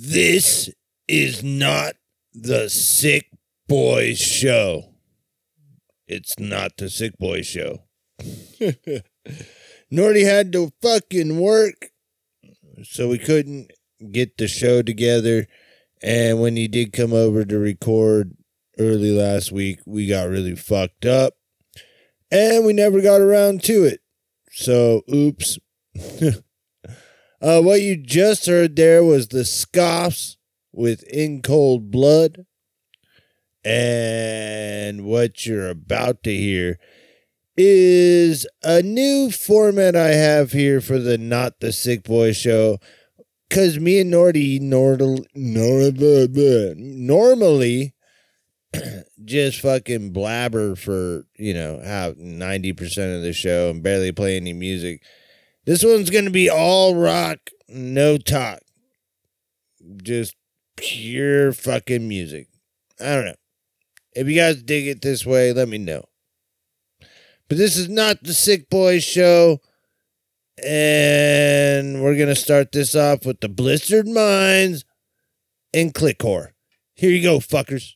This is not the Sick Boy Show. It's not the Sick Boy Show. Nordy had to fucking work, so we couldn't get the show together. And when he did come over to record early last week, we got really fucked up. And we never got around to it. So, oops. What you just heard there was the Scoffs with In Cold Blood. And what you're about to hear is a new format I have here for the Not The Sick Boy Show. Because me and Nordy normally just fucking blabber for, you know, how 90% of the show and barely play any music. This one's going to be all rock, no talk. Just pure fucking music. I don't know. If you guys dig it this way, let me know. But this is not the Sick Boy Show. And we're going to start this off with the Blistered Minds and Click Horror. Here you go, fuckers.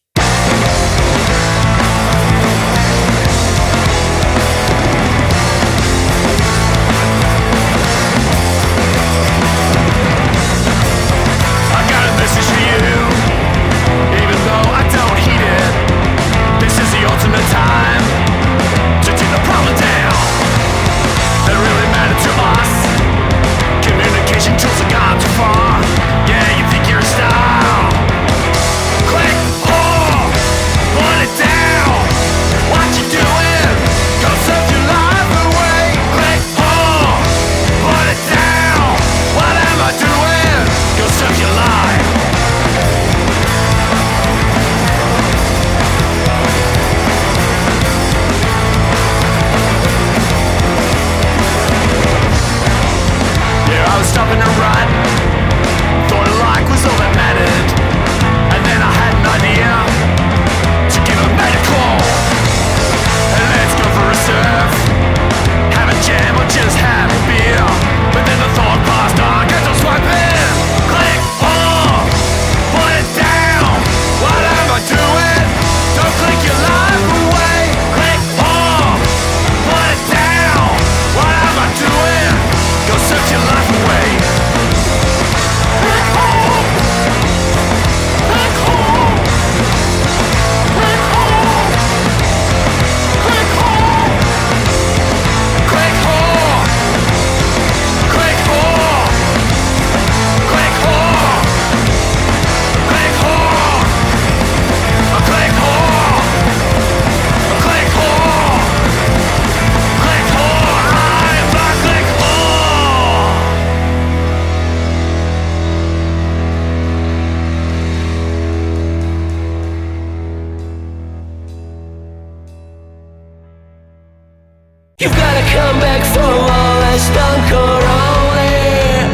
crashed on Corona.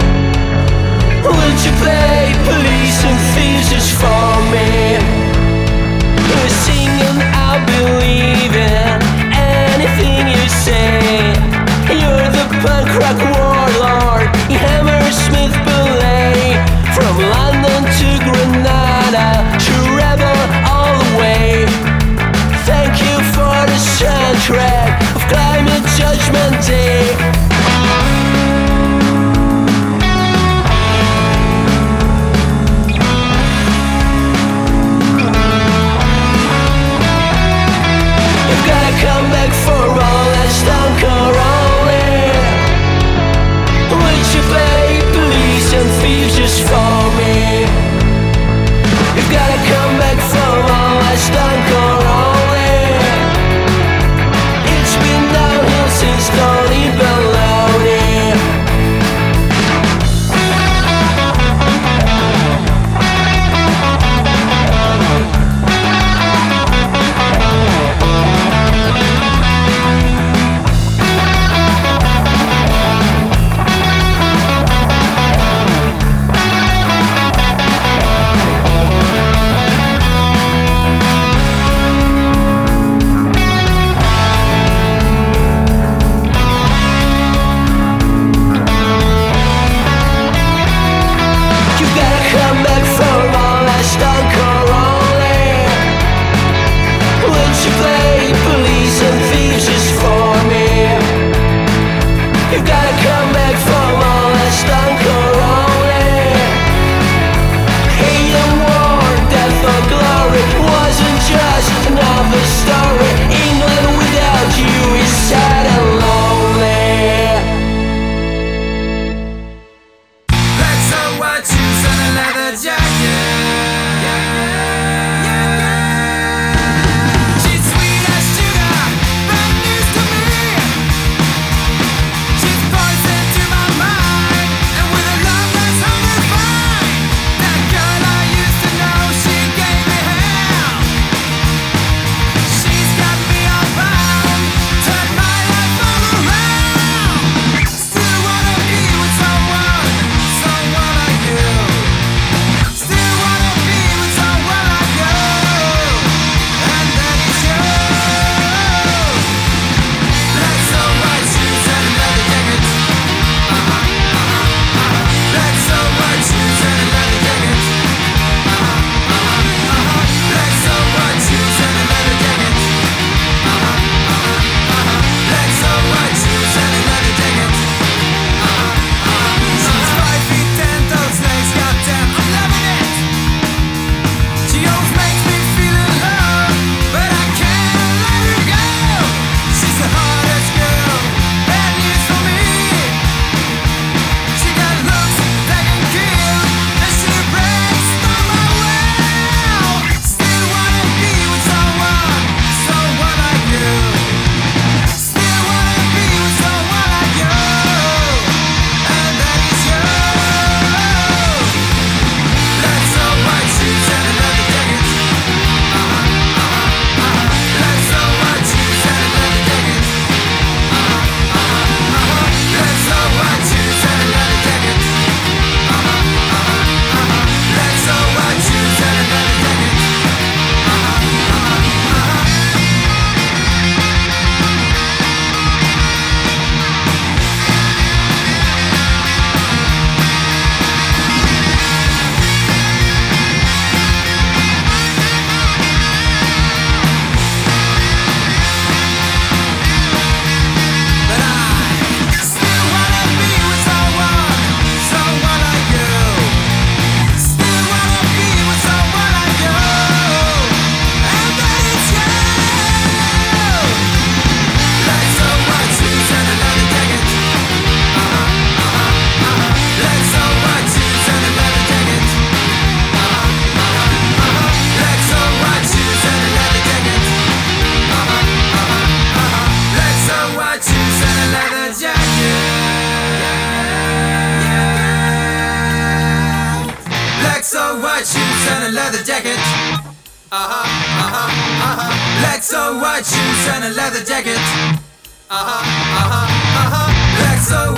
Would you play police and thieves just for me? We're singing, I believe in anything you say. You're the punk rock warlord, Hammersmith Ballet. From London to Granada, true rebel all the way. Thank you for the soundtrack of Climate Judgment Day. Come back for all that's done, Corona. Would you play police and thieves just for me? You've gotta come back for all that's done, Corona. It's been downhill since Tony Baloney. Black soul, white shoes and a leather jacket. Black soul,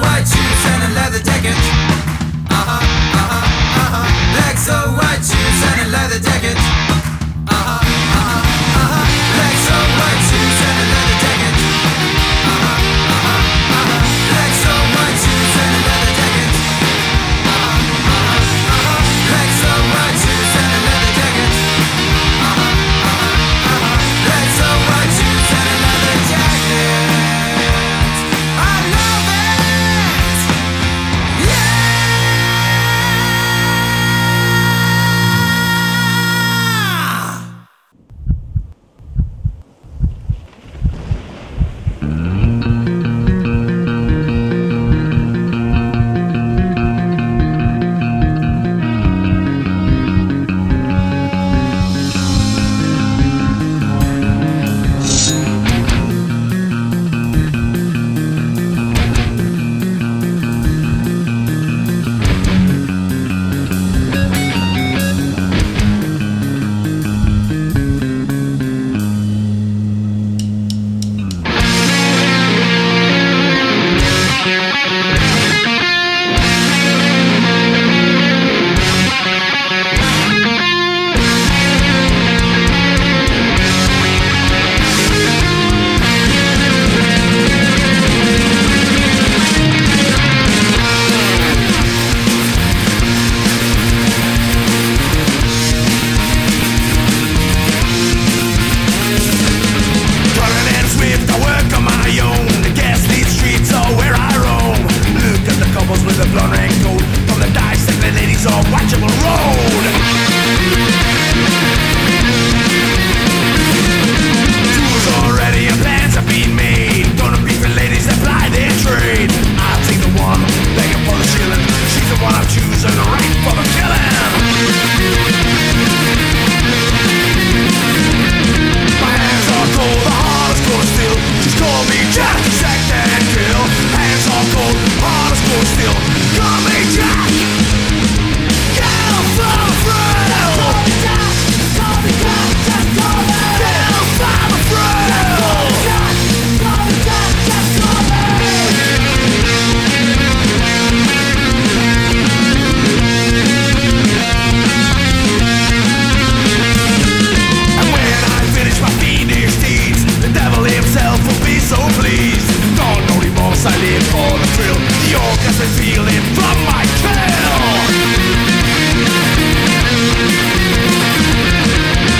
thrill, the orgasm feeling from my kill.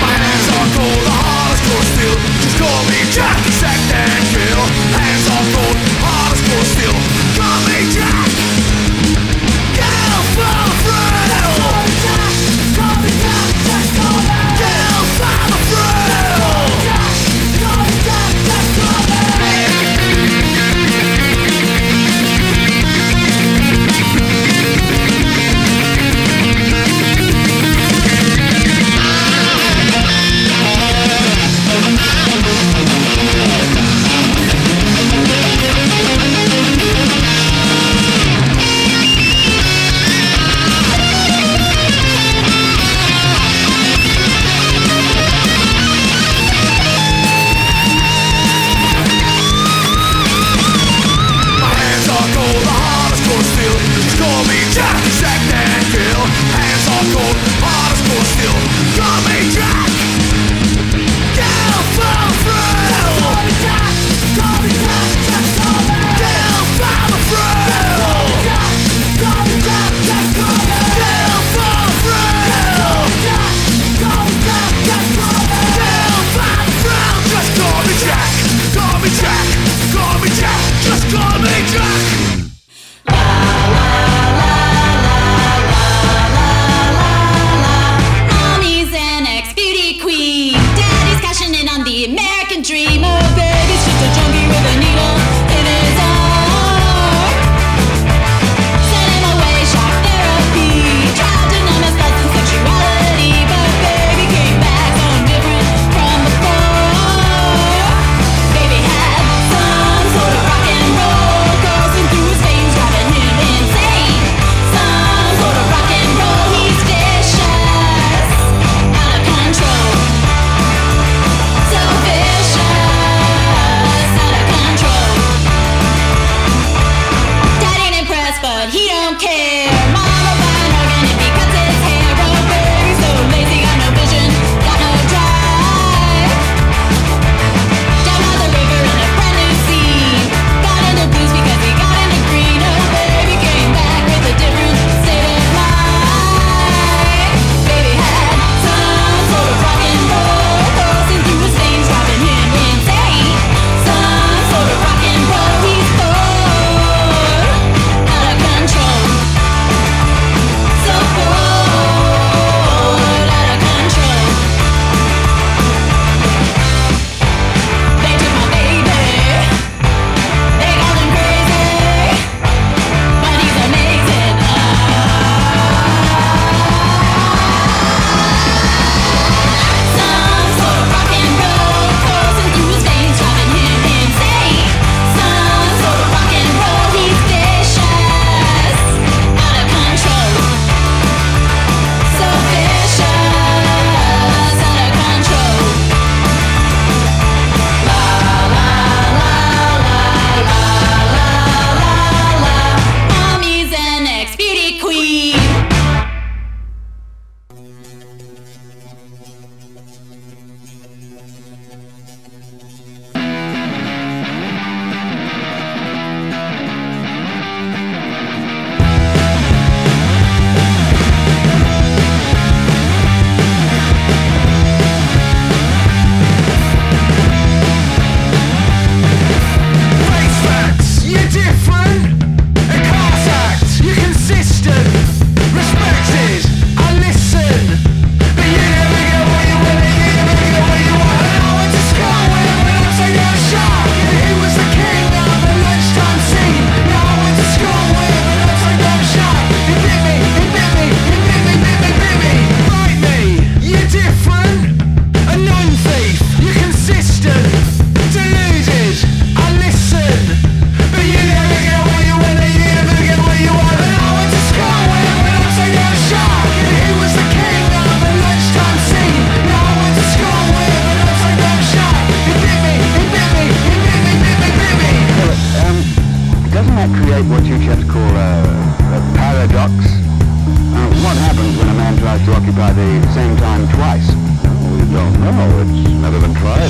My hands are cold, the heart is cold still. Just call me Jack the Sack and Kill. Hands are cold, heart is cold still. Call me Jack. Get a fire thrill. Call me Jack, just call me. Get a fire thrill.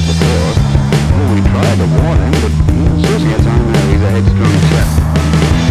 Before. Well, we tried to warn him, but he says he's a headstrong chap.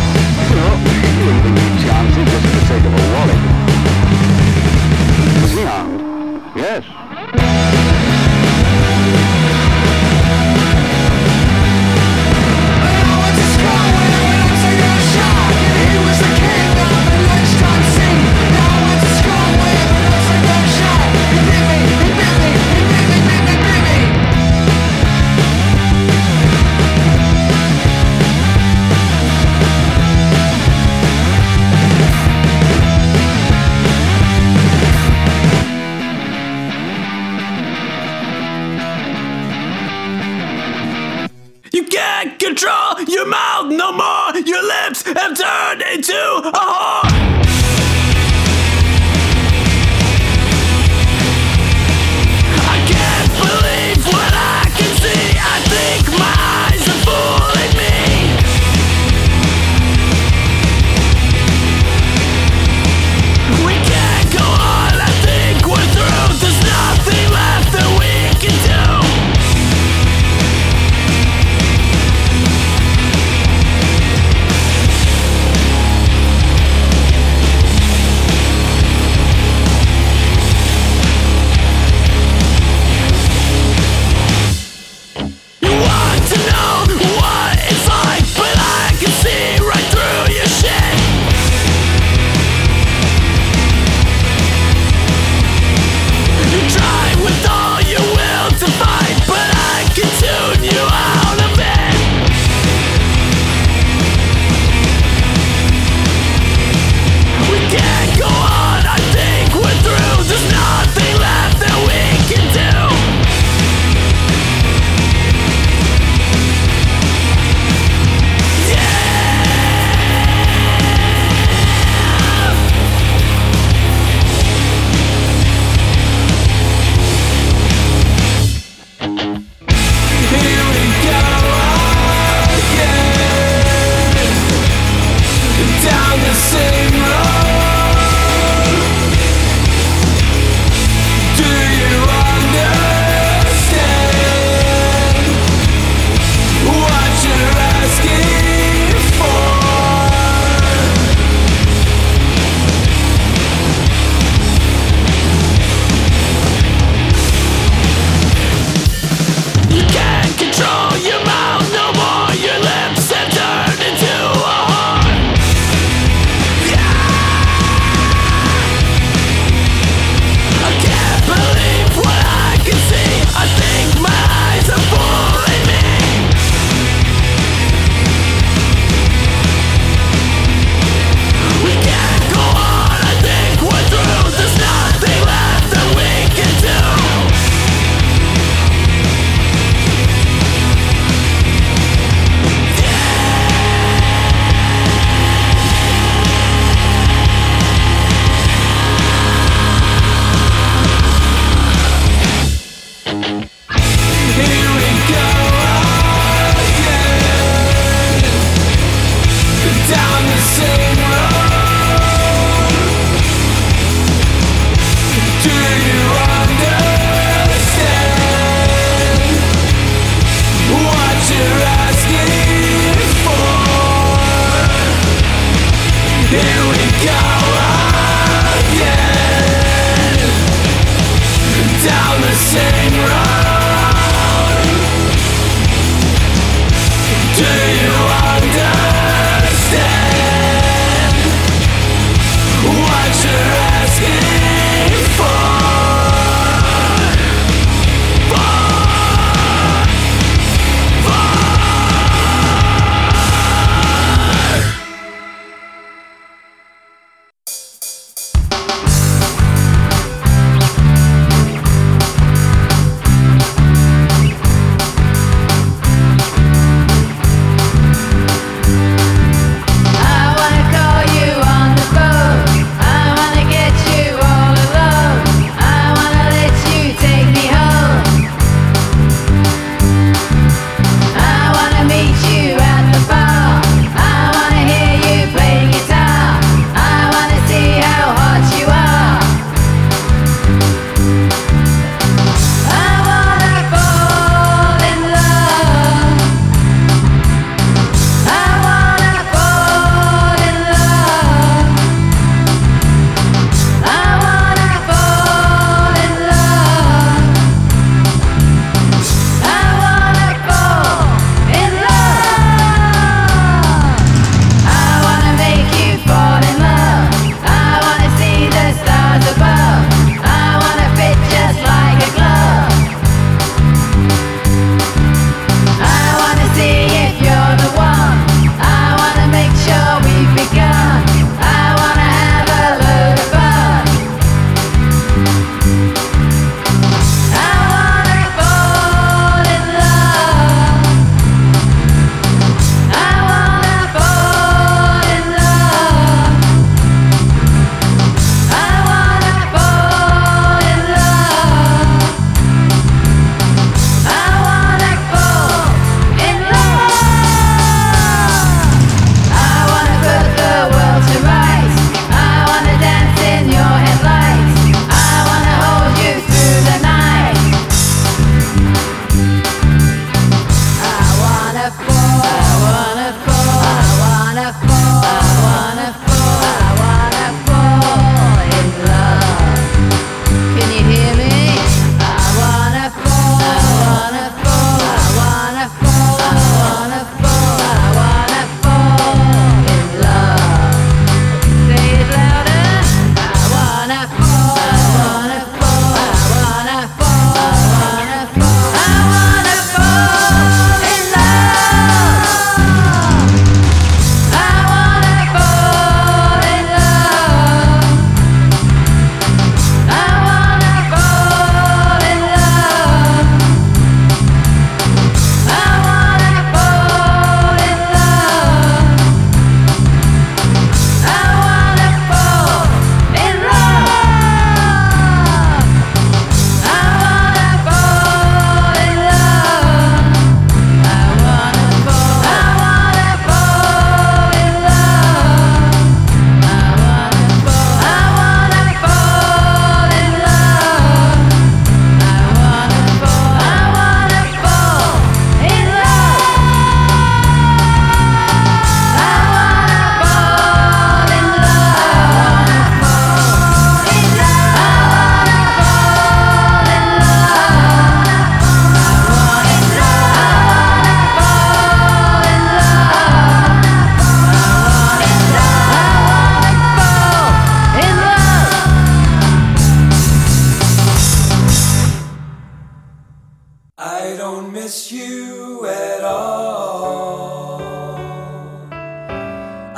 your mouth no more. Your lips have turned into a whore.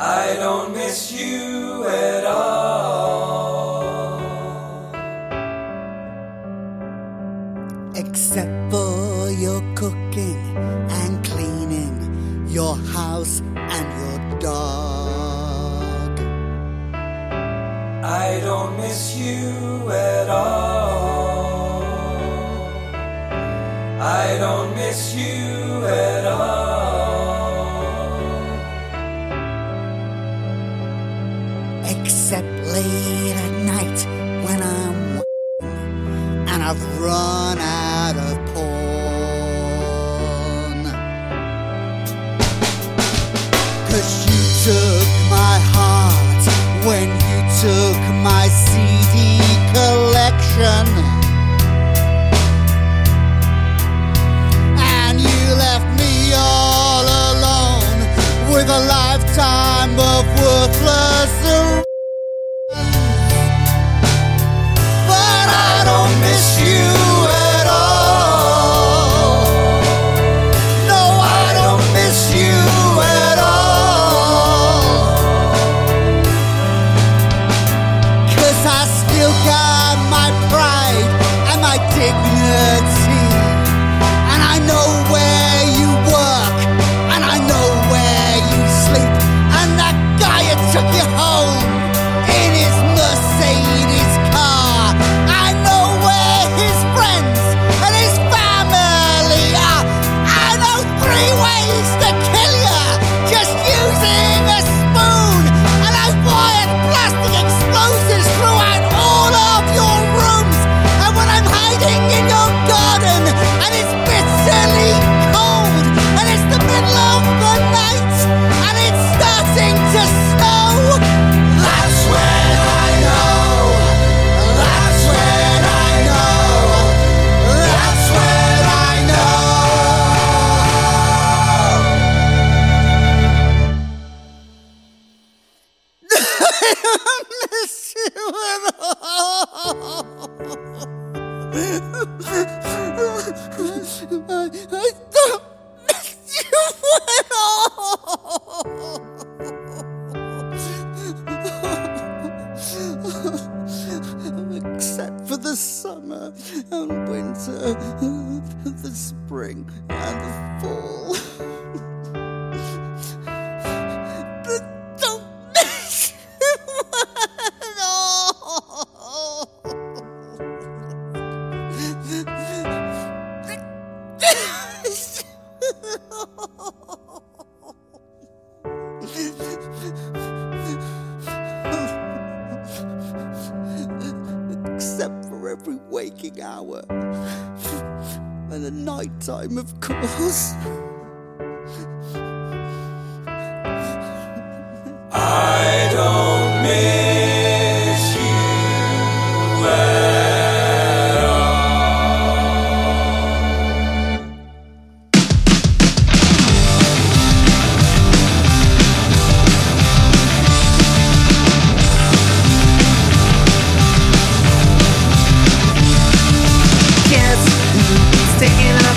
I don't miss you at all. Except for your cooking and cleaning, your house and your dog. I don't miss you at all. I don't miss you at all. Except late at night when I'm and I've run out of porn. 'Cause you took my heart when you took my CD collection, and you left me all alone with a lifetime of worthless.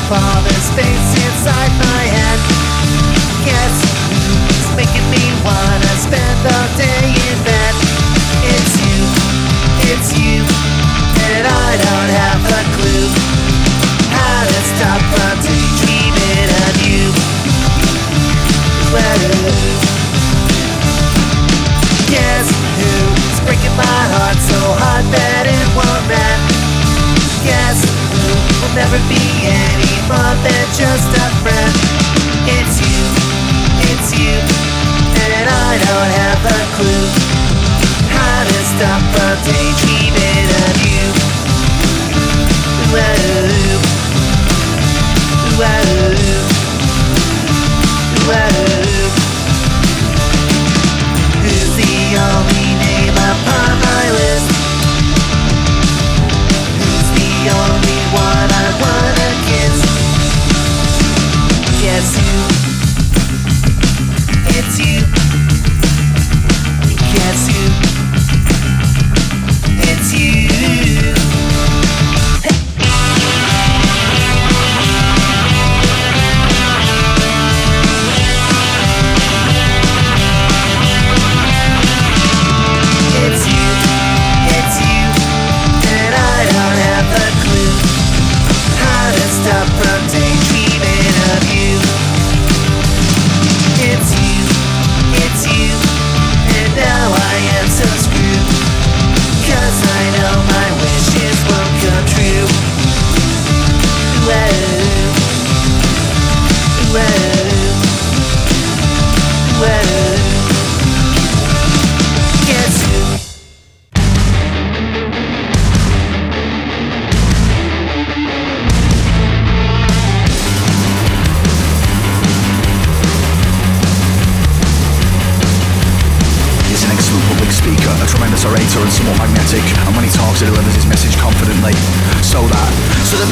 Father's face inside. speaker, a tremendous orator and somewhat magnetic, and when he talks it delivers his message confidently, so that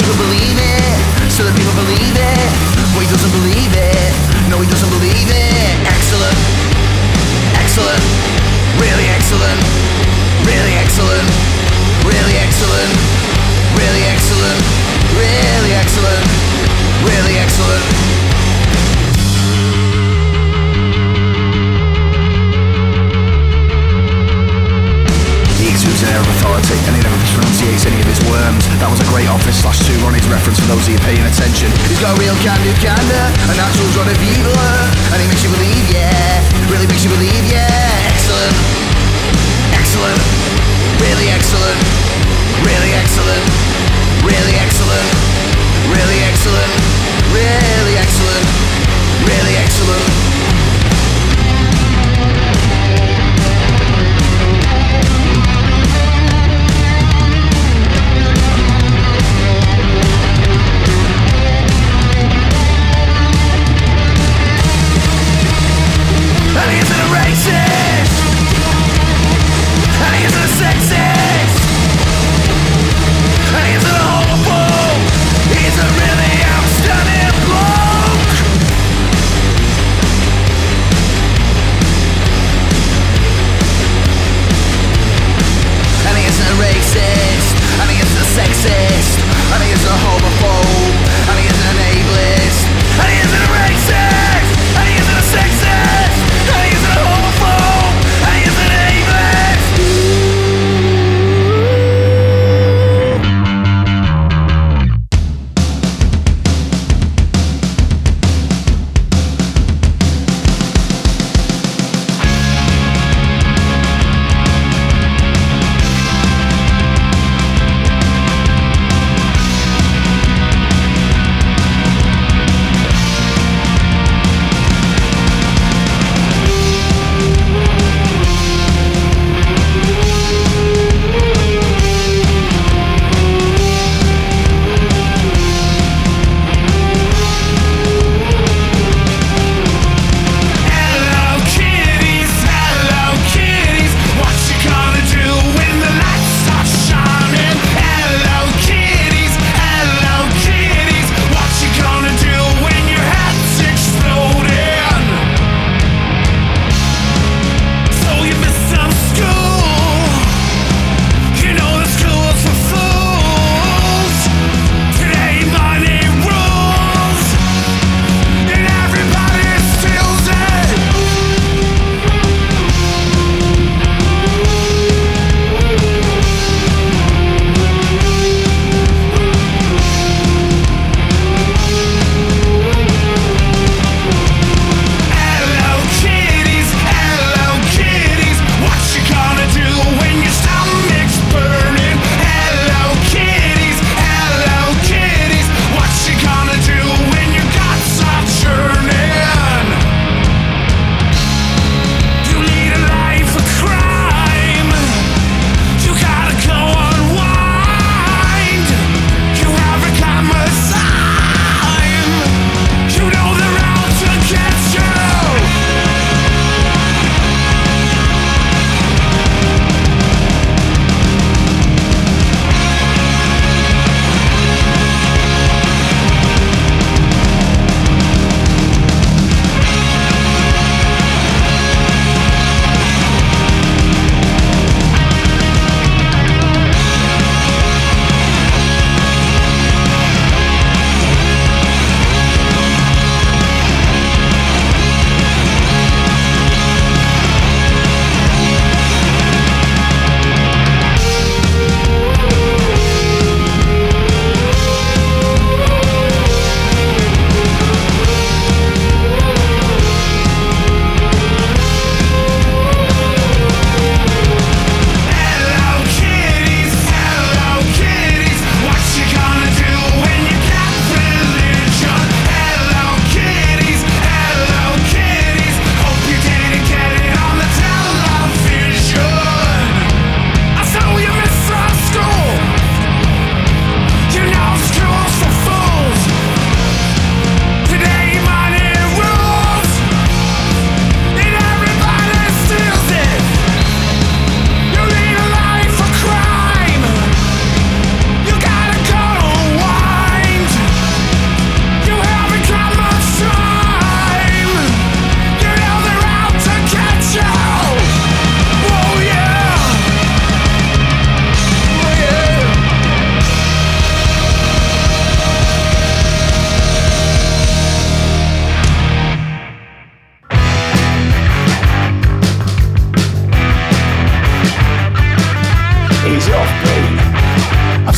people believe it, but he doesn't believe it, excellent, really excellent, really excellent. An air of authority, and he never mispronunciates any of his worms. That was a great office/2 on his reference for those who are paying attention. He's got a real candid candor, a natural drone of evil, and he makes you believe, yeah, really makes you believe, yeah. Excellent, really excellent, really excellent.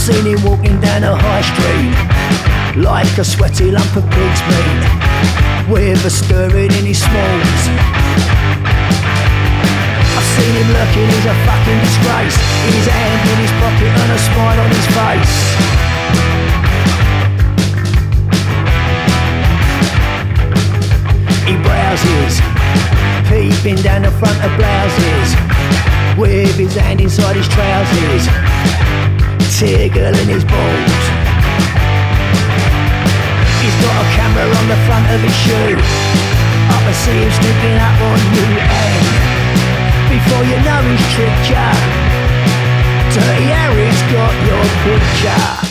seen him walking down a high street like a sweaty lump of pig's meat with a stirring in his smalls. I've seen him lurking, he's a fucking disgrace. In his hand, in his pocket, and a smile on his face. He browses, peeping down the front of blouses, with his hand inside his trousers, tickling his balls. He's got a camera on the front of his shoe. I can see him sneaking up on you, and before you know his tricked ya, Dirty Harry's got your picture.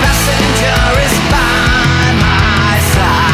Passenger is by my side.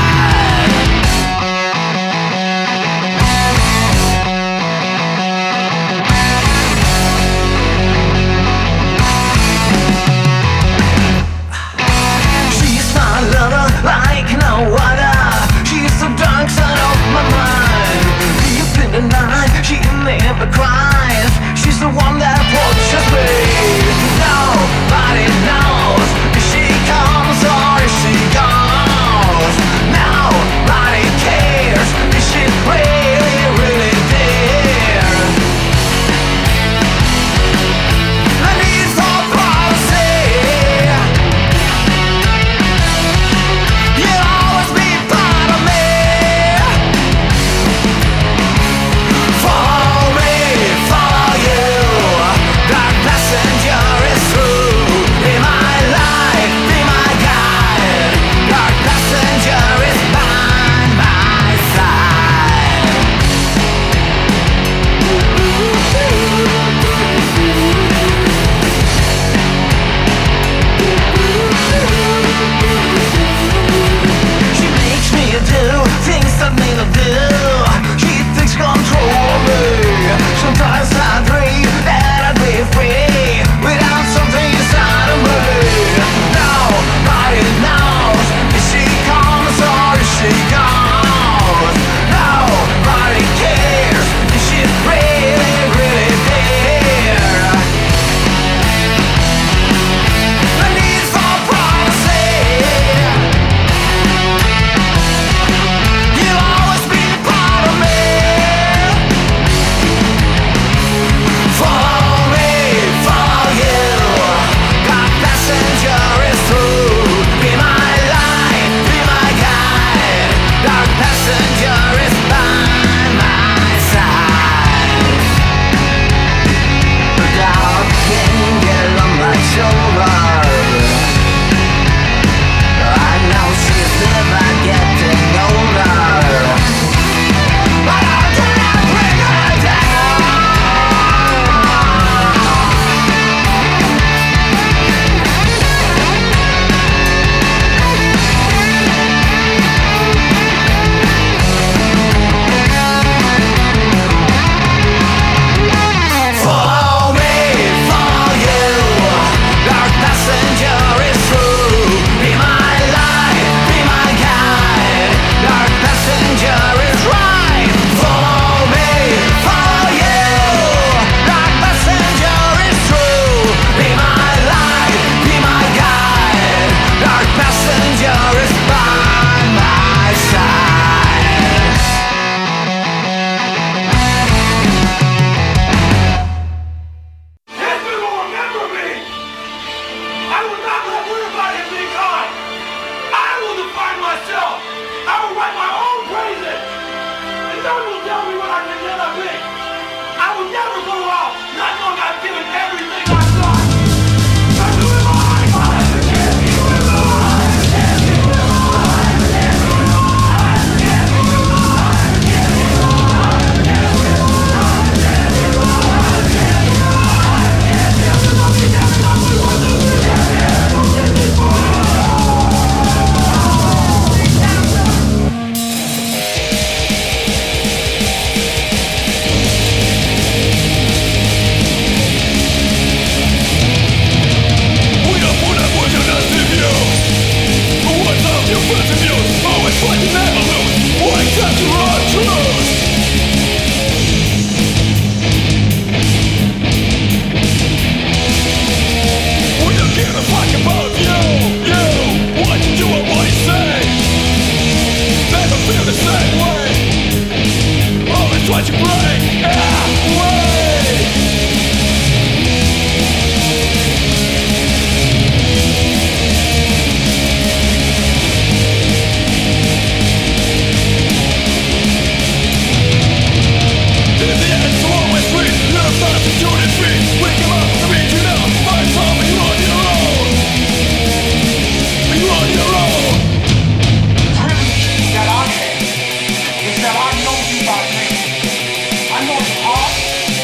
I know it's hard.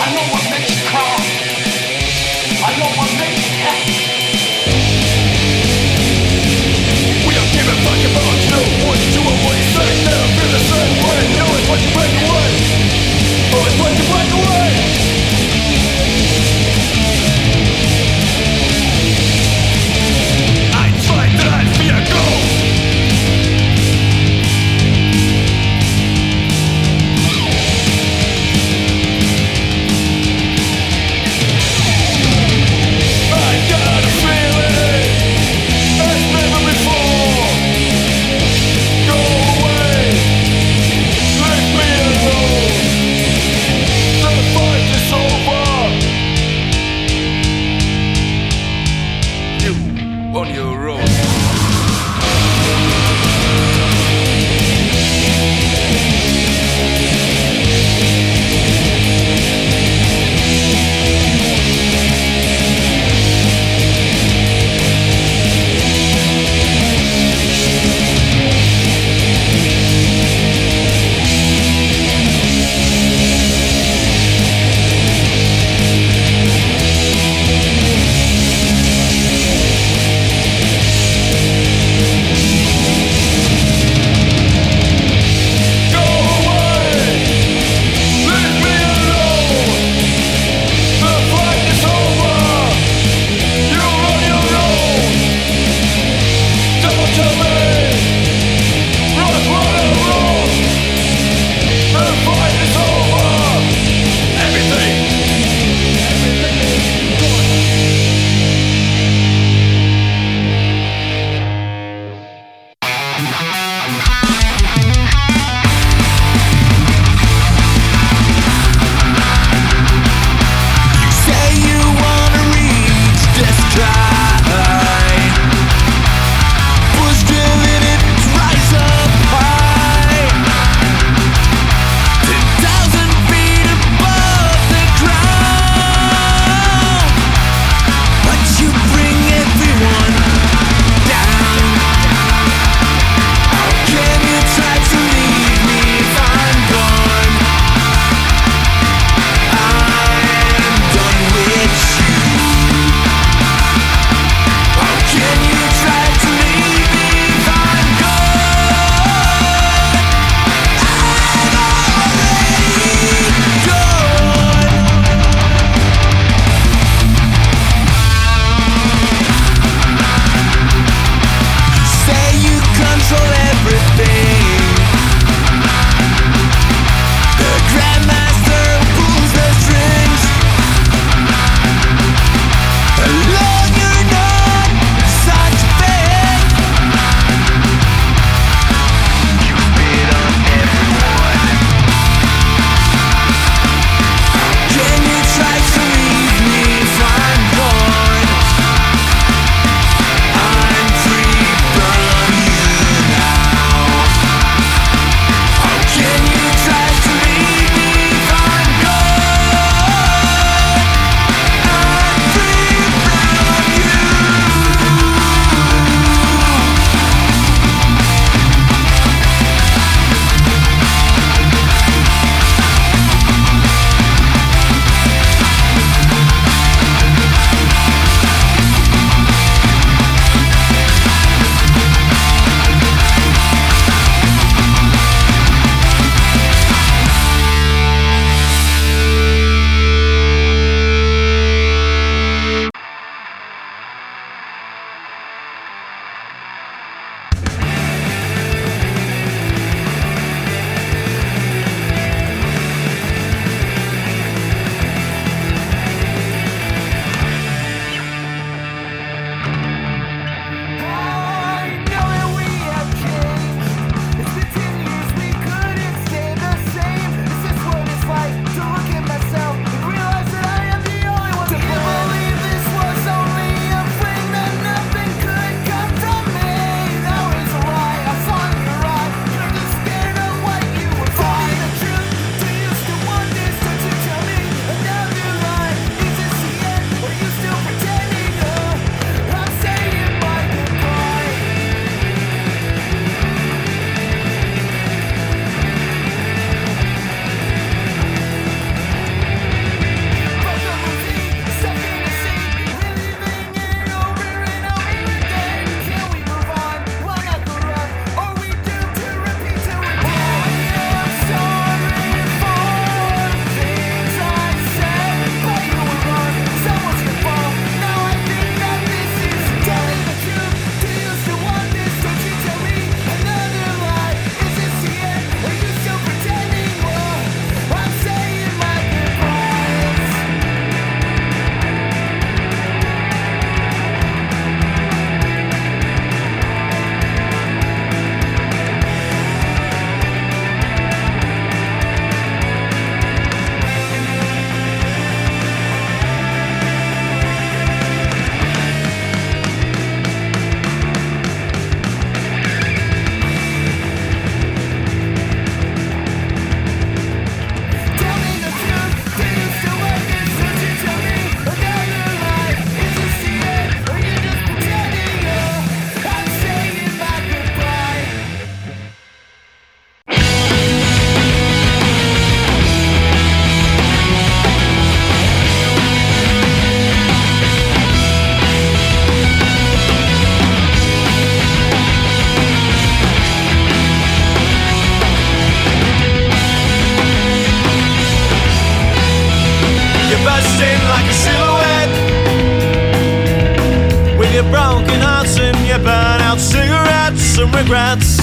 out cigarettes and regrets.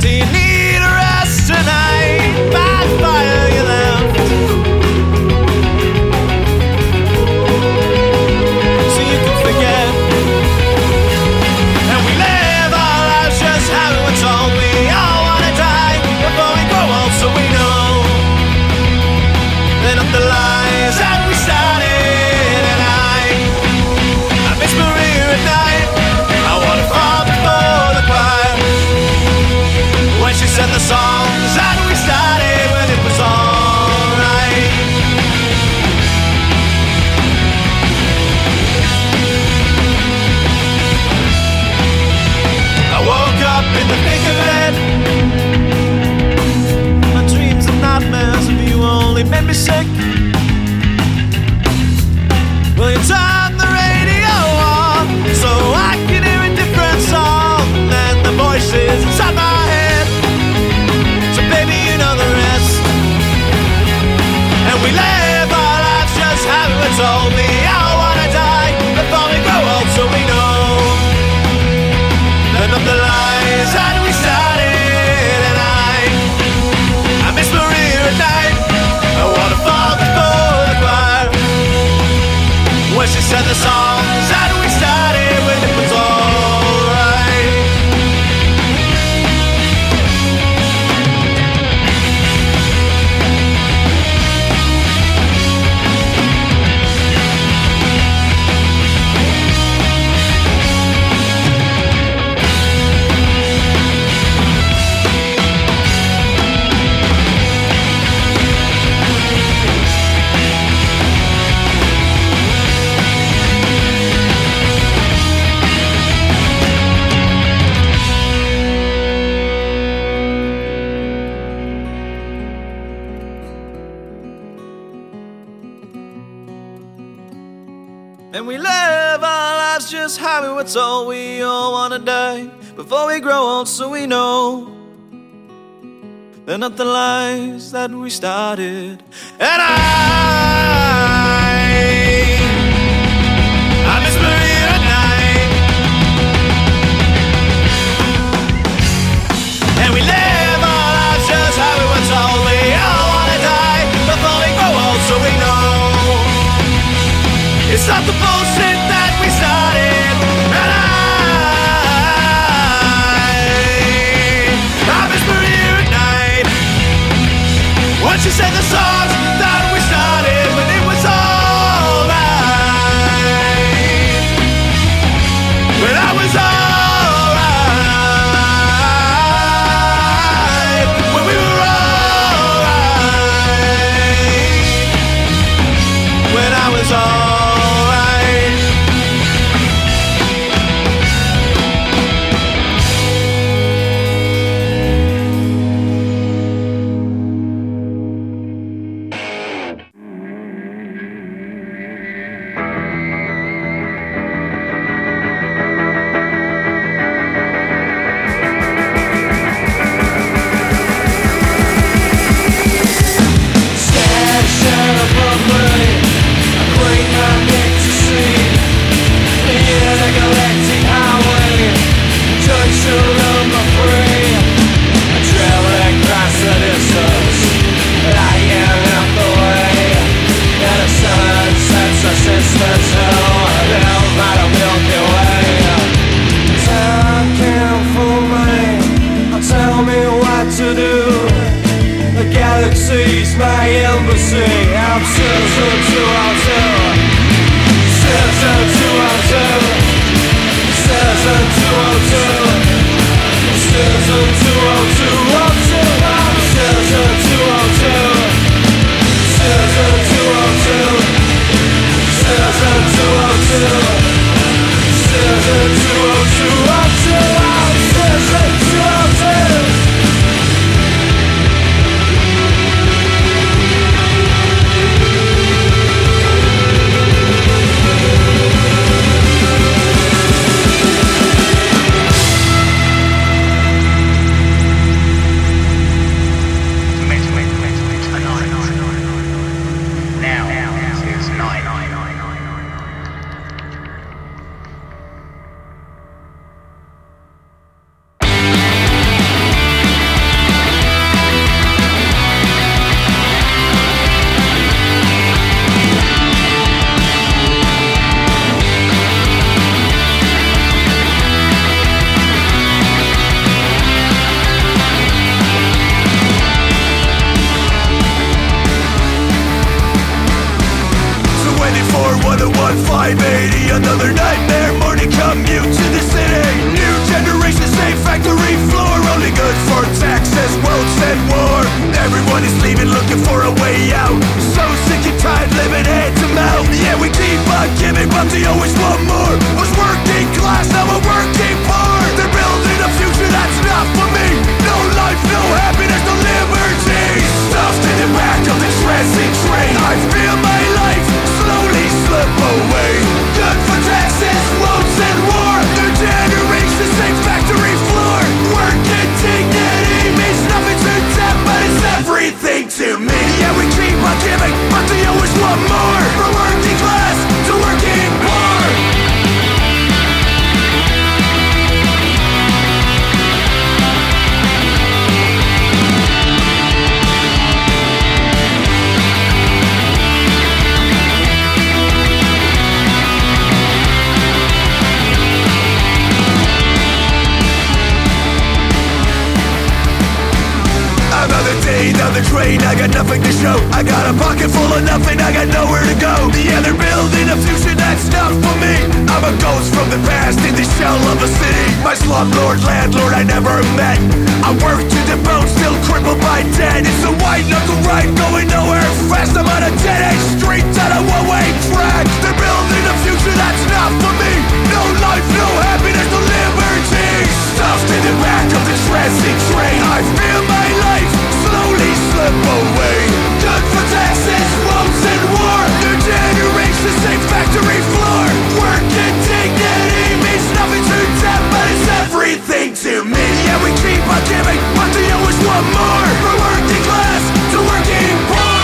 Do you need a rest tonight? By the fire you left. So you can forget. And we live our lives just how we were told. We all wanna die before we grow old, so we know that up the lies that we started. And I miss Maria at night. I wanna fall before the choir when she said the songs that we started when it was alright. I woke up in the thick of it. My dreams are nightmares of you only made me sick. Will you turn the radio on so I can hear a different song than the voices inside my head? So baby, you know the rest. And we live our lives just how we were told. We all wanna die before we grow old, so we know none of the lies that we started. And I miss Maria at night. I wanna fall before the choir when she said the songs that we started when it was alright. And we live our lives just how we were told. We all wanna die before we grow old, so we know they're not the lies that we started. And I miss Maria at night. And we live our lives just how we were told. We all wanna die before we grow old, so we know it's not the bullshit that we started. And I miss Maria at night when she sang the songs that we started when it was all right. When I was all right. When we were all right. When I was all right. train, I got nothing to show. I got a pocket full of nothing, I got nowhere to go. Yeah, they're building a future that's not for me. I'm a ghost from the past in the shell of a city. My slumlord landlord I never met. I work to the bone, still crippled by debt. It's a white knuckle ride going nowhere fast. I'm on a dead-end street on a one-way track. They're building a future that's not for me. No life, no happiness, no liberty. Stuffed in the back of the transit train, I feel my life slowly slip away. Good for taxes, loans, and war. New generation, same factory floor. Work and dignity means nothing to death, but it's everything to me. Yeah, we keep on giving, but do you always want more? From working class to working poor.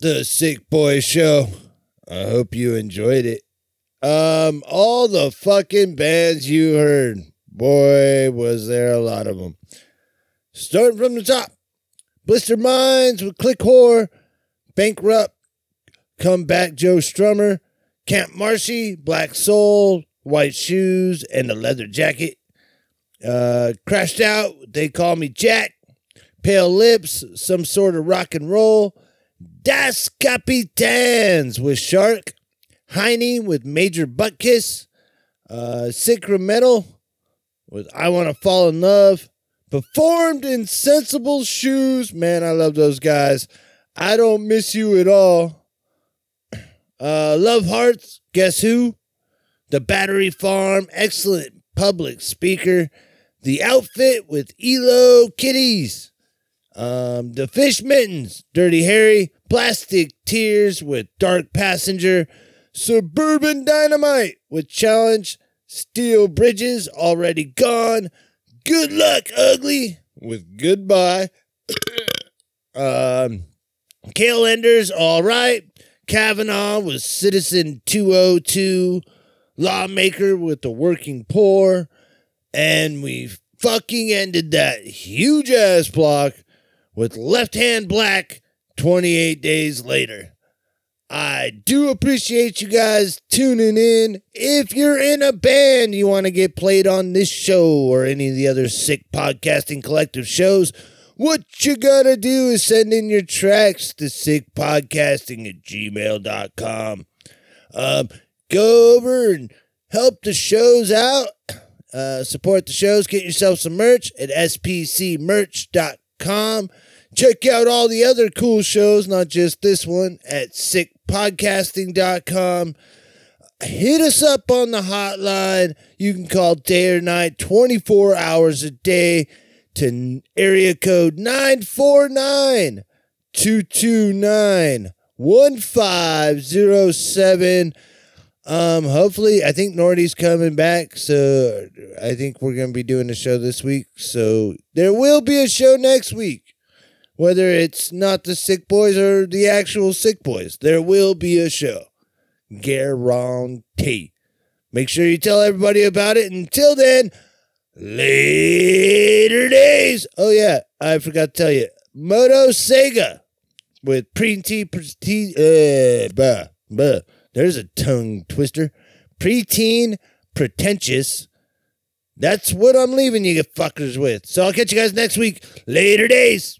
The Sick Boy Show. I hope you enjoyed it. All the fucking bands you heard. Boy, was there a lot of them. Starting from the top. Blistered Minds with Click Horror. Bankrupt. Come Back, Joe Strummer. Camp Marshy, Black Soul, White Shoes and a Leather Jacket. Crashed Out, They Call Me Jack. Pale Lips, Some Sort of Rock and Roll. Das Capitans with Shark Heine with Major Butt Kiss, Sacramento with I Wanna Fall in Love, Performed in Sensible Shoes. Man, I love those guys. I Don't Miss You at All. Love Hearts, Guess Who? The Battery Farm, Excellent Public Speaker. The Outfit with Elo Kitties. The Fish Mittens, Dirty Harry. Plastic Tears with Dark Passenger. Suburban Dynamite with Challenge. Steel Bridges, Already Gone. Good Luck, Ugly with Goodbye. Kale Enders, All Right. Kavanaugh with Citizen 202. Lawmaker with The Working Poor. And we fucking ended that huge ass block with Left Hand Black 28 Days Later. I do appreciate you guys tuning in. If you're in a band you want to get played on this show or any of the other sick podcasting collective shows, what you gotta do is send in your tracks to sickpodcasting@gmail.com. Go over and help the shows out. Support the shows. Get yourself some merch at spcmerch.com. Check out all the other cool shows, not just this one, at sickpodcasting.com. Hit us up on the hotline. You can call day or night, 24 hours a day, to area code 949-229-1507. Hopefully, I think Nordy's coming back, so I think we're going to be doing a show this week. So there will be a show next week, whether it's Not The Sick Boys or The Actual Sick Boys. There will be a show. Guarantee. Make sure you tell everybody about it. Until then, later days. Oh, yeah, I forgot to tell you. Moto Sega with There's a tongue twister. Preteen Pretentious. That's what I'm leaving you fuckers with. So I'll catch you guys next week. Later days.